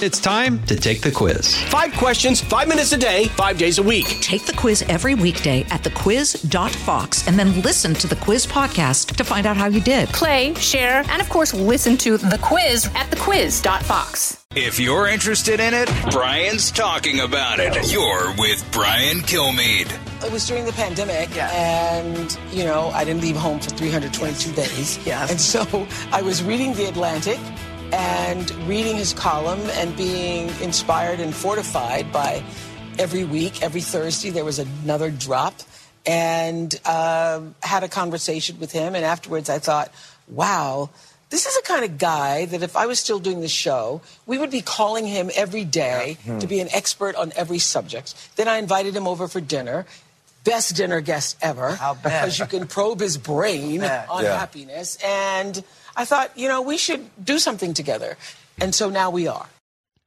It's time to take the quiz. 5 questions, 5 minutes a day, 5 days a week. Take the quiz every weekday at thequiz.fox and then listen to the quiz podcast to find out how you did. Play, share, and of course, listen to the quiz at thequiz.fox. If you're interested in it, Brian's talking about it. You're with Brian Kilmeade. It was during the pandemic, and, you know, I didn't leave home for 322 days. Yes. And so I was reading The Atlantic and reading his column and being inspired and fortified by every week, every Thursday, there was another drop, and had a conversation with him. And afterwards, I thought, wow, this is the kind of guy that if I was still doing the show, we would be calling him every day to be an expert on every subject. Then I invited him over for dinner. Best dinner guest ever. I'll bet. Because you can probe his brain on happiness. And I thought, you know, we should do something together. And so now we are.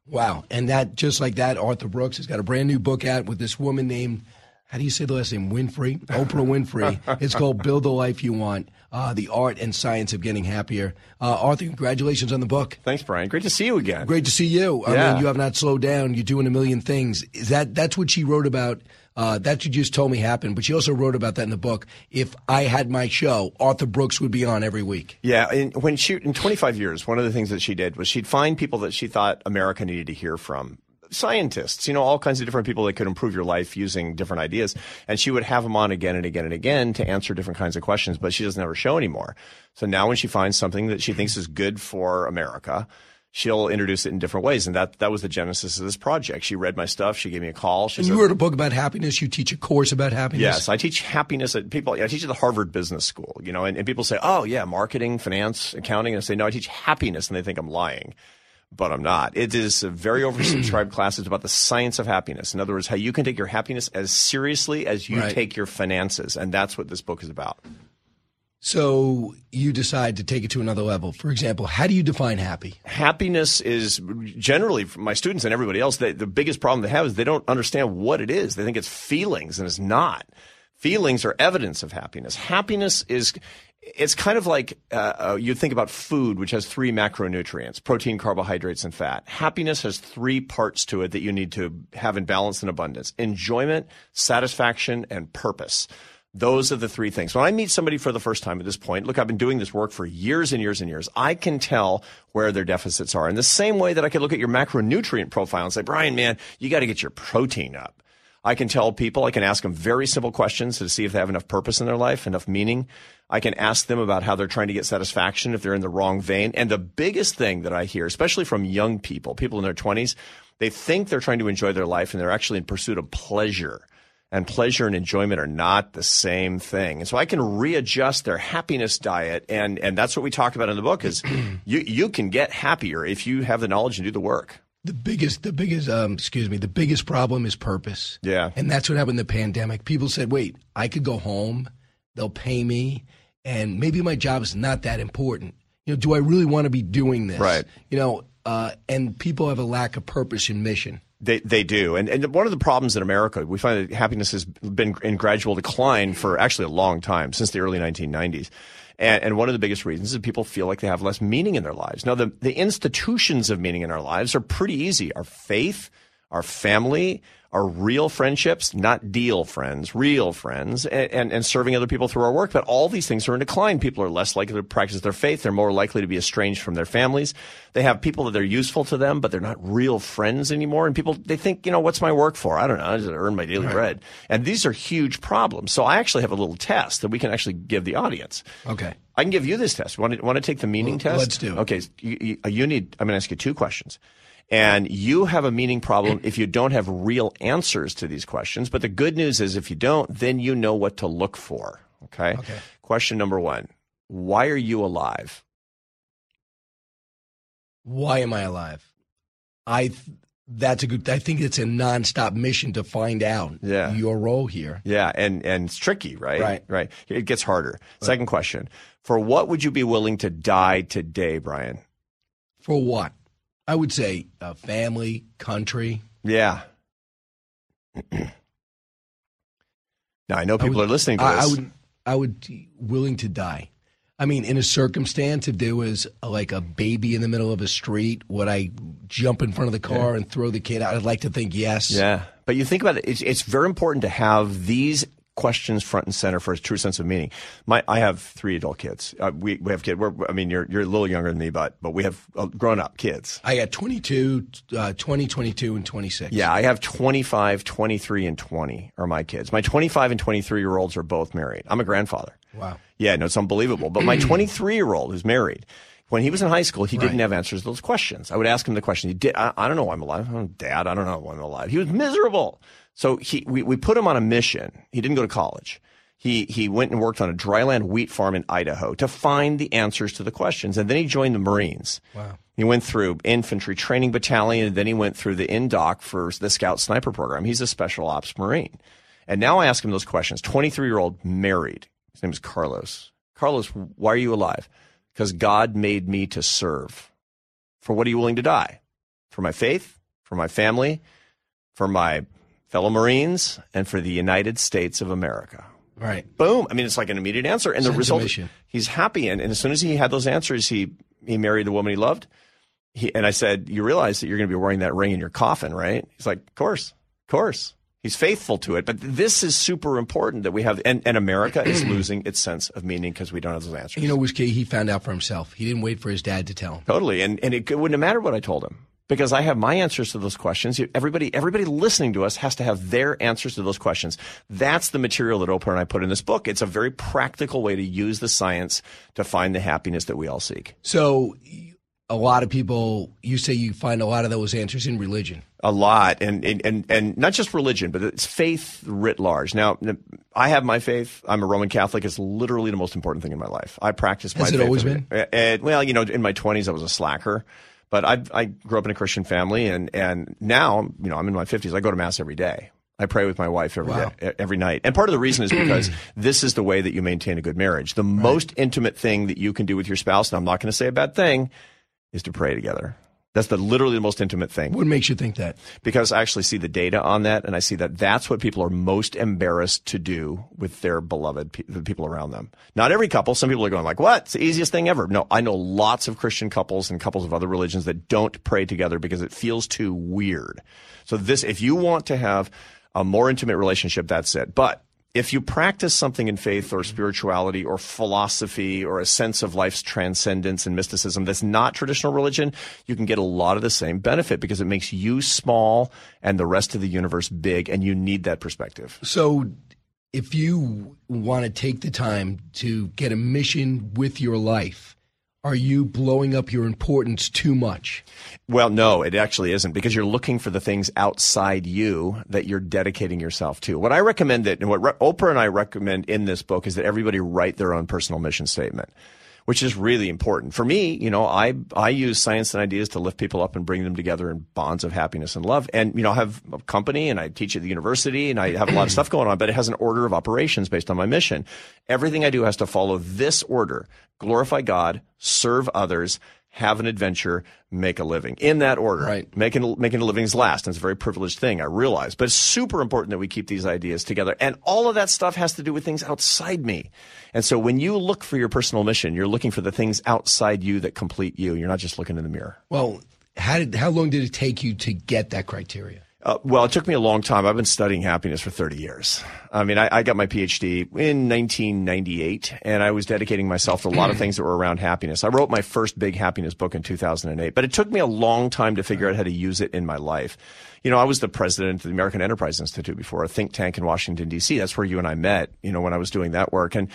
Wow. And that, just like that, Arthur Brooks has got a brand new book out with this woman named, how do you say the last name? Winfrey? Oprah Winfrey. It's called Build the Life You Want, The Art and Science of Getting Happier. Arthur, congratulations on the book. Thanks, Brian. Great to see you again. Great to see you. I mean, you have not slowed down. You're doing a million things. That's what she wrote about. That you just told me happened, but she also wrote about that in the book. If I had my show, Arthur Brooks would be on every week. Yeah. In 25 years, one of the things that she did was she'd find people that she thought America needed to hear from. Scientists, you know, all kinds of different people that could improve your life using different ideas. And she would have them on again and again and again to answer different kinds of questions, but she doesn't have her show anymore. So now when she finds something that she thinks is good for America, she'll introduce it in different ways. And that was the genesis of this project. She read my stuff. She gave me a call. And you wrote a book about happiness. You teach a course about happiness. Yes, I teach happiness at people. I teach at the Harvard Business School, you know, and people say, oh, yeah, marketing, finance, accounting. And I say, no, I teach happiness. And they think I'm lying. But I'm not. It is a very oversubscribed class. It's about the science of happiness. In other words, how you can take your happiness as seriously as you take your finances. And that's what this book is about. So you decide to take it to another level. For example, how do you define happy? Happiness is generally, for my students and everybody else, the biggest problem they have is they don't understand what it is. They think it's feelings, and it's not. Feelings are evidence of happiness. Happiness is... It's kind of like you think about food, which has 3 macronutrients, protein, carbohydrates, and fat. Happiness has 3 parts to it that you need to have in balance and abundance: enjoyment, satisfaction, and purpose. Those are the 3 things. When I meet somebody for the first time at this point, look, I've been doing this work for years and years and years. I can tell where their deficits are. In the same way that I could look at your macronutrient profile and say, Brian, man, you got to get your protein up. I can tell people, I can ask them very simple questions to see if they have enough purpose in their life, enough meaning. I can ask them about how they're trying to get satisfaction, if they're in the wrong vein. And the biggest thing that I hear, especially from young people, people in their 20s, they think they're trying to enjoy their life and they're actually in pursuit of pleasure. And pleasure and enjoyment are not the same thing. And so I can readjust their happiness diet. And that's what we talk about in the book is you can get happier if you have the knowledge and do the work. The biggest problem is purpose. Yeah. And that's what happened in the pandemic. People said, wait, I could go home, they'll pay me, and maybe my job is not that important. You know, do I really want to be doing this? Right. You know, and people have a lack of purpose and mission. They do. And one of the problems in America, we find that happiness has been in gradual decline for actually a long time, since the early 1990s. And one of the biggest reasons is people feel like they have less meaning in their lives. Now, the institutions of meaning in our lives are pretty easy. Our faith, our family, our real friendships, not deal friends, real friends, and serving other people through our work. But all these things are in decline. People are less likely to practice their faith. They're more likely to be estranged from their families. They have people that are useful to them, but they're not real friends anymore. And people, they think, you know, what's my work for? I don't know. I just earn my daily bread. And these are huge problems. So I actually have a little test that we can actually give the audience. Okay. I can give you this test. Want to take the meaning test? Let's do it. Okay. I'm going to ask you 2 questions. And you have a meaning problem if you don't have real answers to these questions. But the good news is if you don't, then you know what to look for. Okay? Question number 1. Why are you alive? Why am I alive? I think it's a nonstop mission to find out your role here. Yeah, and it's tricky, right? Right. It gets harder. Right. Second question. For what would you be willing to die today, Brian? For what? I would say family, country. Yeah. Now, I know people are listening to this. I would be willing to die. I mean, in a circumstance, if there was like a baby in the middle of a street, would I jump in front of the car and throw the kid out? I'd like to think yes. Yeah. But you think about it, it's very important to have these questions front and center for a true sense of meaning. I have three adult kids. We have kids. I mean, you're a little younger than me, but we have grown-up kids. I got 22, 20, 22, and 26. Yeah, I have 25, 23, and 20 are my kids. My 25 and 23-year-olds are both married. I'm a grandfather. Wow. Yeah, no, it's unbelievable. But my 23-year-old who's married, when he was in high school, he didn't have answers to those questions. I would ask him the question. He did. I don't know why I'm alive. Dad, I don't know why I'm alive. He was miserable. So we put him on a mission. He didn't go to college. He went and worked on a dryland wheat farm in Idaho to find the answers to the questions. And then he joined the Marines. Wow. He went through infantry training battalion, and then he went through the NDOC for the Scout Sniper program. He's a special ops Marine. And now I ask him those questions. 23-year-old married. His name is Carlos. Carlos, why are you alive? Because God made me to serve. For what are you willing to die? For my faith, for my family, for my fellow Marines, and for the United States of America. Right. Boom. I mean, it's like an immediate answer. And the result, he's happy. And as soon as he had those answers, he married the woman he loved. And I said, you realize that you're going to be wearing that ring in your coffin, right? He's like, of course, of course. He's faithful to it. But this is super important that we have. And America is losing its sense of meaning because we don't have those answers. You know, was key. He found out for himself. He didn't wait for his dad to tell him. Totally. And it wouldn't have mattered what I told him because I have my answers to those questions. Everybody listening to us has to have their answers to those questions. That's the material that Oprah and I put in this book. It's a very practical way to use the science to find the happiness that we all seek. So a lot of people, you say you find a lot of those answers in religion. A lot, and not just religion, but it's faith writ large. Now, I have my faith. I'm a Roman Catholic. It's literally the most important thing in my life. I practice my faith. Has it always been? Well, you know, in my 20s, I was a slacker. But I grew up in a Christian family, and now, you know, I'm in my 50s. I go to Mass every day. I pray with my wife every day, every night. And part of the reason is because this is the way that you maintain a good marriage. The most intimate thing that you can do with your spouse, and I'm not going to say a bad thing, is to pray together. That's literally the most intimate thing. What makes you think that? Because I actually see the data on that, and I see that that's what people are most embarrassed to do with their beloved, the people around them. Not every couple. Some people are going like, what? It's the easiest thing ever. No, I know lots of Christian couples and couples of other religions that don't pray together because it feels too weird. So this, if you want to have a more intimate relationship, that's it. But if you practice something in faith or spirituality or philosophy or a sense of life's transcendence and mysticism that's not traditional religion, you can get a lot of the same benefit because it makes you small and the rest of the universe big, and you need that perspective. So if you want to take the time to get a mission with your life, are you blowing up your importance too much? Well, no, it actually isn't, because you're looking for the things outside you that you're dedicating yourself to. What I recommend that, and what Oprah and I recommend in this book, is that everybody write their own personal mission statement, which is really important. For me, you know, I use science and ideas to lift people up and bring them together in bonds of happiness and love. And, you know, I have a company and I teach at the university and I have a lot of stuff going on, but it has an order of operations based on my mission. Everything I do has to follow this order: glorify God, serve others, have an adventure, make a living. In that order. Right. Making a living is last, and it's a very privileged thing, I realize. But it's super important that we keep these ideas together. And all of that stuff has to do with things outside me. And so when you look for your personal mission, you're looking for the things outside you that complete you. You're not just looking in the mirror. Well, how long did it take you to get that criteria? Well, it took me a long time. I've been studying happiness for 30 years. I mean, I got my PhD in 1998, and I was dedicating myself to a lot of things that were around happiness. I wrote my first big happiness book in 2008, but it took me a long time to figure out how to use it in my life. You know, I was the president of the American Enterprise Institute before, a think tank in Washington, D.C. That's where you and I met, you know, when I was doing that work. And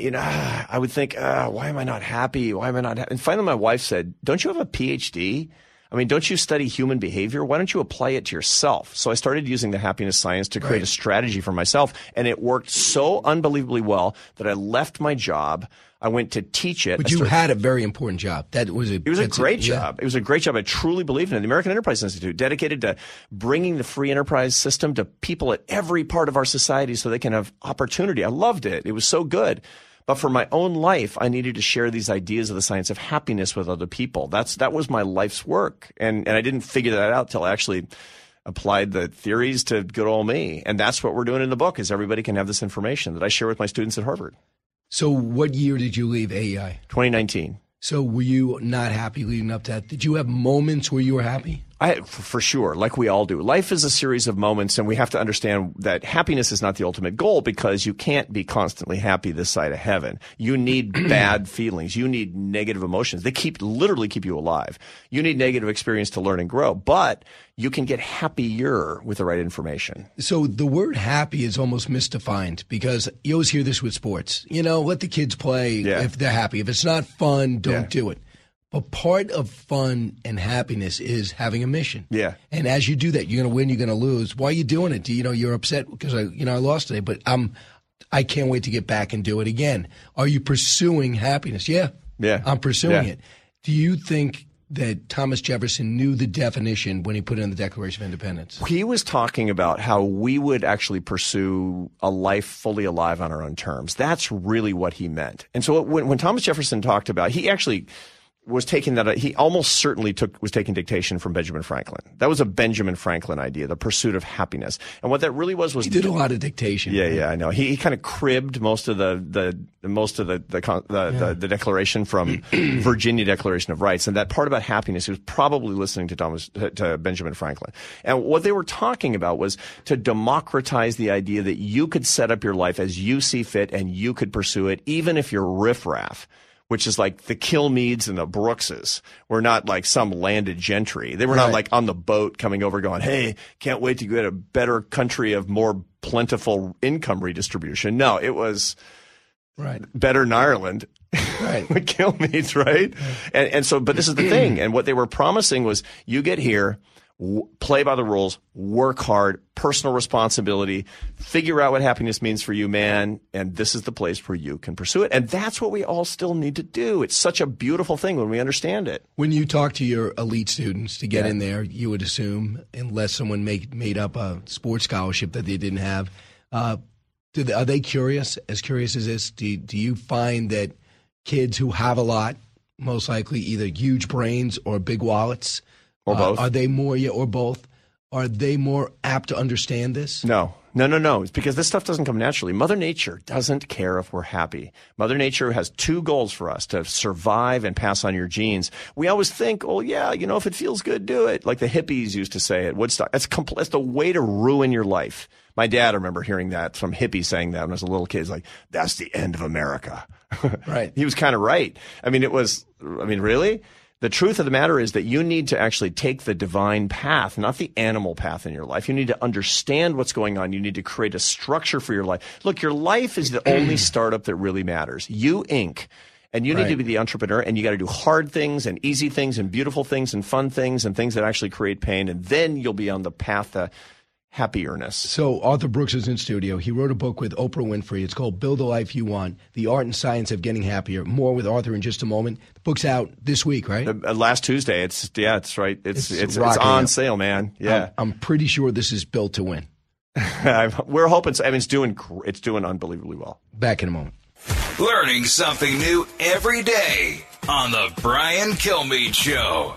you know, I would think, why am I not happy? Why am I not happy? And finally, my wife said, don't you have a PhD? I mean, don't you study human behavior? Why don't you apply it to yourself? So I started using the happiness science to create a strategy for myself, and it worked so unbelievably well that I left my job. I went to teach it. But you had a very important job. It was a great job. It was a great job. I truly believe in it. The American Enterprise Institute, dedicated to bringing the free enterprise system to people at every part of our society so they can have opportunity. I loved it. It was so good. But for my own life, I needed to share these ideas of the science of happiness with other people. That was my life's work. And I didn't figure that out till I actually applied the theories to good old me. And that's what we're doing in the book, is everybody can have this information that I share with my students at Harvard. So what year did you leave AEI? 2019. So were you not happy leading up to that? Did you have moments where you were happy? For sure, like we all do. Life is a series of moments, and we have to understand that happiness is not the ultimate goal because you can't be constantly happy this side of heaven. You need bad feelings. You need negative emotions. They literally keep you alive. You need negative experience to learn and grow, but you can get happier with the right information. So the word happy is almost misdefined because you always hear this with sports. You know, let the kids play if they're happy. If it's not fun, don't do it. But part of fun and happiness is having a mission. Yeah. And as you do that, you're going to win, you're going to lose. Why are you doing it? Do you know you're upset because I lost today, but I can't wait to get back and do it again. Are you pursuing happiness? Yeah. Yeah. I'm pursuing it. Do you think that Thomas Jefferson knew the definition when he put in the Declaration of Independence? He was talking about how we would actually pursue a life fully alive on our own terms. That's really what he meant. And so when Thomas Jefferson talked about, he actually was taking that, he almost certainly was taking dictation from Benjamin Franklin. That was a Benjamin Franklin idea, the pursuit of happiness. And what that really was he did a lot of dictation. Yeah, right? Yeah, I know. He kind of cribbed most of the declaration from Virginia Declaration of Rights, and that part about happiness, he was probably listening to Benjamin Franklin. And what they were talking about was to democratize the idea that you could set up your life as you see fit and you could pursue it, even if you're riffraff. Which is like the Kilmeades and the Brookses were not like some landed gentry. They were not like on the boat coming over going, hey, can't wait to get a better country of more plentiful income redistribution. No, it was better in Ireland. Right. With Kilmeades, right? And so, but this is the thing. And what they were promising was you get here, play by the rules, work hard, personal responsibility, figure out what happiness means for you, man, and this is the place where you can pursue it. And that's what we all still need to do. It's such a beautiful thing when we understand it. When you talk to your elite students to get in there, you would assume, unless someone made up a sports scholarship that they didn't have, are they curious, as curious as this? Do you find that kids who have a lot, most likely either huge brains or big wallets, or both. Are they more, or both? Are they more apt to understand this? No. It's because this stuff doesn't come naturally. Mother Nature doesn't care if we're happy. Mother Nature has two goals for us, to survive and pass on your genes. We always think, if it feels good, do it. Like the hippies used to say at Woodstock. That's the way to ruin your life. My dad, I remember hearing that, some hippie saying that when I was a little kid. He's like, that's the end of America. Right. He was kind of right. Really? The truth of the matter is that you need to actually take the divine path, not the animal path in your life. You need to understand what's going on. You need to create a structure for your life. Look, your life is the only startup that really matters. You, Inc., and you need to be the entrepreneur, and you got to do hard things and easy things and beautiful things and fun things and things that actually create pain, and then you'll be on the path to happierness. So Arthur Brooks is in studio. He wrote a book with Oprah Winfrey. It's called Build the Life You Want, The Art and Science of Getting Happier. More with Arthur in just a moment. The book's out this week, right? Last Tuesday. It's right. It's on sale, man. Yeah. I'm pretty sure this is built to win. We're hoping so. It's doing unbelievably well. Back in a moment. Learning something new every day on The Brian Kilmeade Show.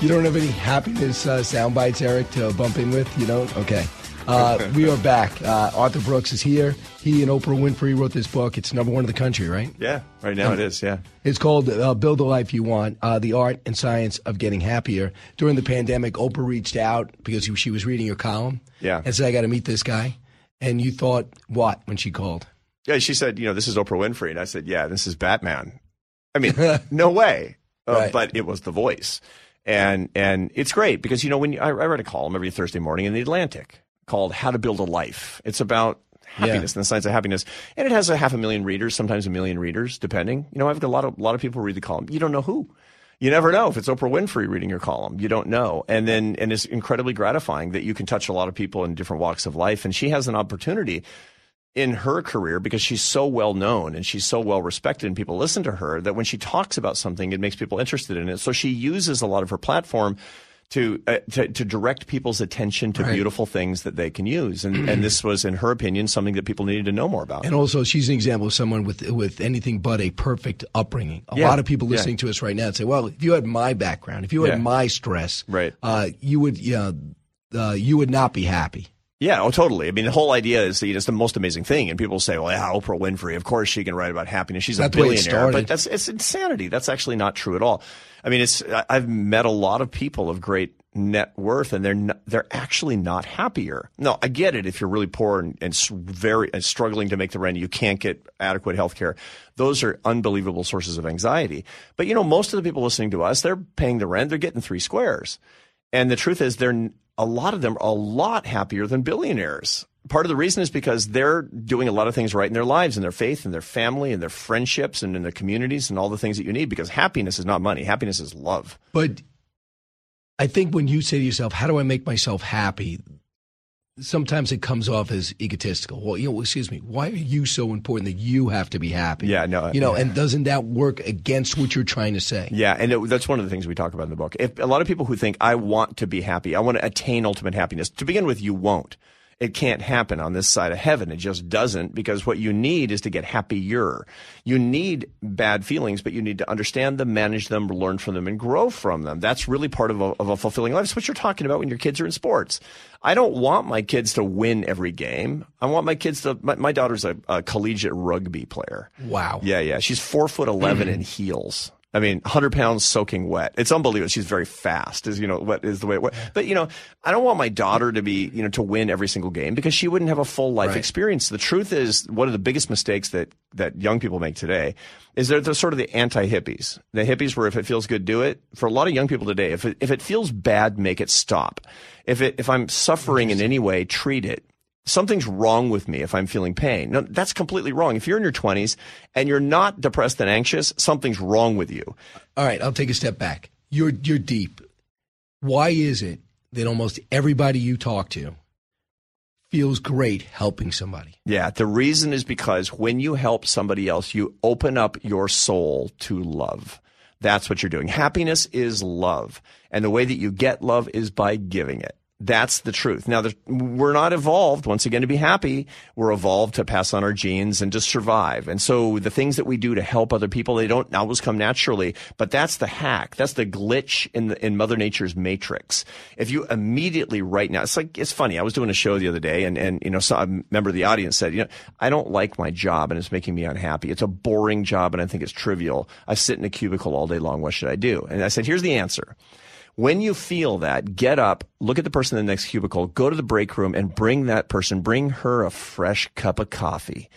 You don't have any happiness sound bites, Eric, to bump in with? You don't? Okay. We are back. Arthur Brooks is here. He and Oprah Winfrey wrote this book. It's #1 in the country, right? Yeah, right now it is, yeah. It's called Build the Life You Want, The Art and Science of Getting Happier. During the pandemic, Oprah reached out because she was reading your column. Yeah. And said, I got to meet this guy. And you thought what when she called? Yeah, she said, this is Oprah Winfrey. And I said, yeah, this is Batman. No way. But it was The Voice. And it's great because, when I read a column every Thursday morning in The Atlantic called How to Build a Life. It's about happiness and the science of happiness. And it has 500,000 readers, sometimes 1 million readers, depending. You know, I've got a lot of people read the column. You don't know who. You never know if it's Oprah Winfrey reading your column. You don't know. And it's incredibly gratifying that you can touch a lot of people in different walks of life. And she has an opportunity in her career because she's so well known and she's so well respected and people listen to her that when she talks about something, it makes people interested in it. So she uses a lot of her platform to direct people's attention to beautiful things that they can use. And this was, in her opinion, something that people needed to know more about. And also, she's an example of someone with anything but a perfect upbringing. A lot of people listening to us right now say, well, if you had my background, if you had my stress, you would not be happy. Yeah, oh, totally. I mean, the whole idea is that, you know, it's the most amazing thing. And people say, well, yeah, Oprah Winfrey, of course she can write about happiness. She's a billionaire. But it's insanity. That's actually not true at all. I mean, I've met a lot of people of great net worth, and they're actually not happier. No, I get it. If you're really poor and struggling to make the rent, you can't get adequate health care. Those are unbelievable sources of anxiety. But, you know, most of the people listening to us, they're paying the rent. They're getting three squares. And the truth is a lot of them are a lot happier than billionaires. Part of the reason is because they're doing a lot of things right in their lives, in their faith, in their family, in their friendships, and in their communities, and all the things that you need, because happiness is not money. Happiness is love. But I think when you say to yourself, how do I make myself happy? Sometimes it comes off as egotistical. Well, you know, excuse me, why are you so important that you have to be happy? Yeah, no. You know, and doesn't that work against what you're trying to say? Yeah, and that's one of the things we talk about in the book. If a lot of people who think, I want to be happy, I want to attain ultimate happiness. To begin with, you won't. It can't happen on this side of heaven. It just doesn't, because what you need is to get happier. You need bad feelings, but you need to understand them, manage them, learn from them, and grow from them. That's really part of a fulfilling life. It's what you're talking about when your kids are in sports. I don't want my kids to win every game. I want my kids to – my daughter's a collegiate rugby player. Wow. Yeah. She's 4'11" in heels. I mean, 100 pounds soaking wet. It's unbelievable. She's very fast, But, you know, I don't want my daughter to be, you know, to win every single game, because she wouldn't have a full life experience. The truth is, one of the biggest mistakes that young people make today is they're sort of the anti-hippies. The hippies were, if it feels good, do it. For a lot of young people today, if it feels bad, make it stop. If I'm suffering in any way, treat it. Something's wrong with me if I'm feeling pain. No, that's completely wrong. If you're in your 20s and you're not depressed and anxious, something's wrong with you. All right, I'll take a step back. You're deep. Why is it that almost everybody you talk to feels great helping somebody? Yeah, the reason is because when you help somebody else, you open up your soul to love. That's what you're doing. Happiness is love. And the way that you get love is by giving it. That's the truth. Now, we're not evolved, once again, to be happy. We're evolved to pass on our genes and to survive. And so the things that we do to help other people, they don't always come naturally. But that's the hack. That's the glitch in Mother Nature's matrix. If you immediately right now, it's funny. I was doing a show the other day, and you know, a member of the audience said, you know, I don't like my job, and it's making me unhappy. It's a boring job, and I think it's trivial. I sit in a cubicle all day long. What should I do? And I said, here's the answer. When you feel that, get up, look at the person in the next cubicle, go to the break room and bring that person, bring her a fresh cup of coffee,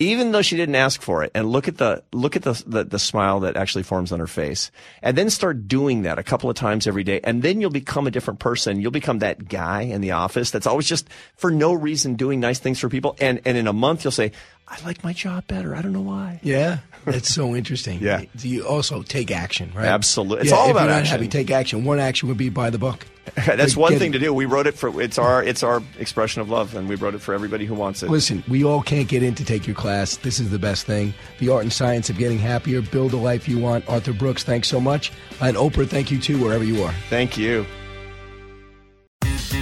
even though she didn't ask for it, and look at the smile that actually forms on her face. And then start doing that a couple of times every day, and then you'll become a different person. You'll become that guy in the office that's always just for no reason doing nice things for people, and in a month you'll say, I like my job better. I don't know why. Yeah, that's so interesting. Yeah. You also take action, right? Absolutely. It's all about action. If you're not happy, take action. One action would be buy the book. That's one thing to do. We wrote it for, it's our expression of love, and we wrote it for everybody who wants it. Listen, we all can't get in to take your class. This is the best thing. The Art and Science of Getting Happier. Build a Life You Want. Arthur Brooks, thanks so much. And Oprah, thank you too, wherever you are. Thank you.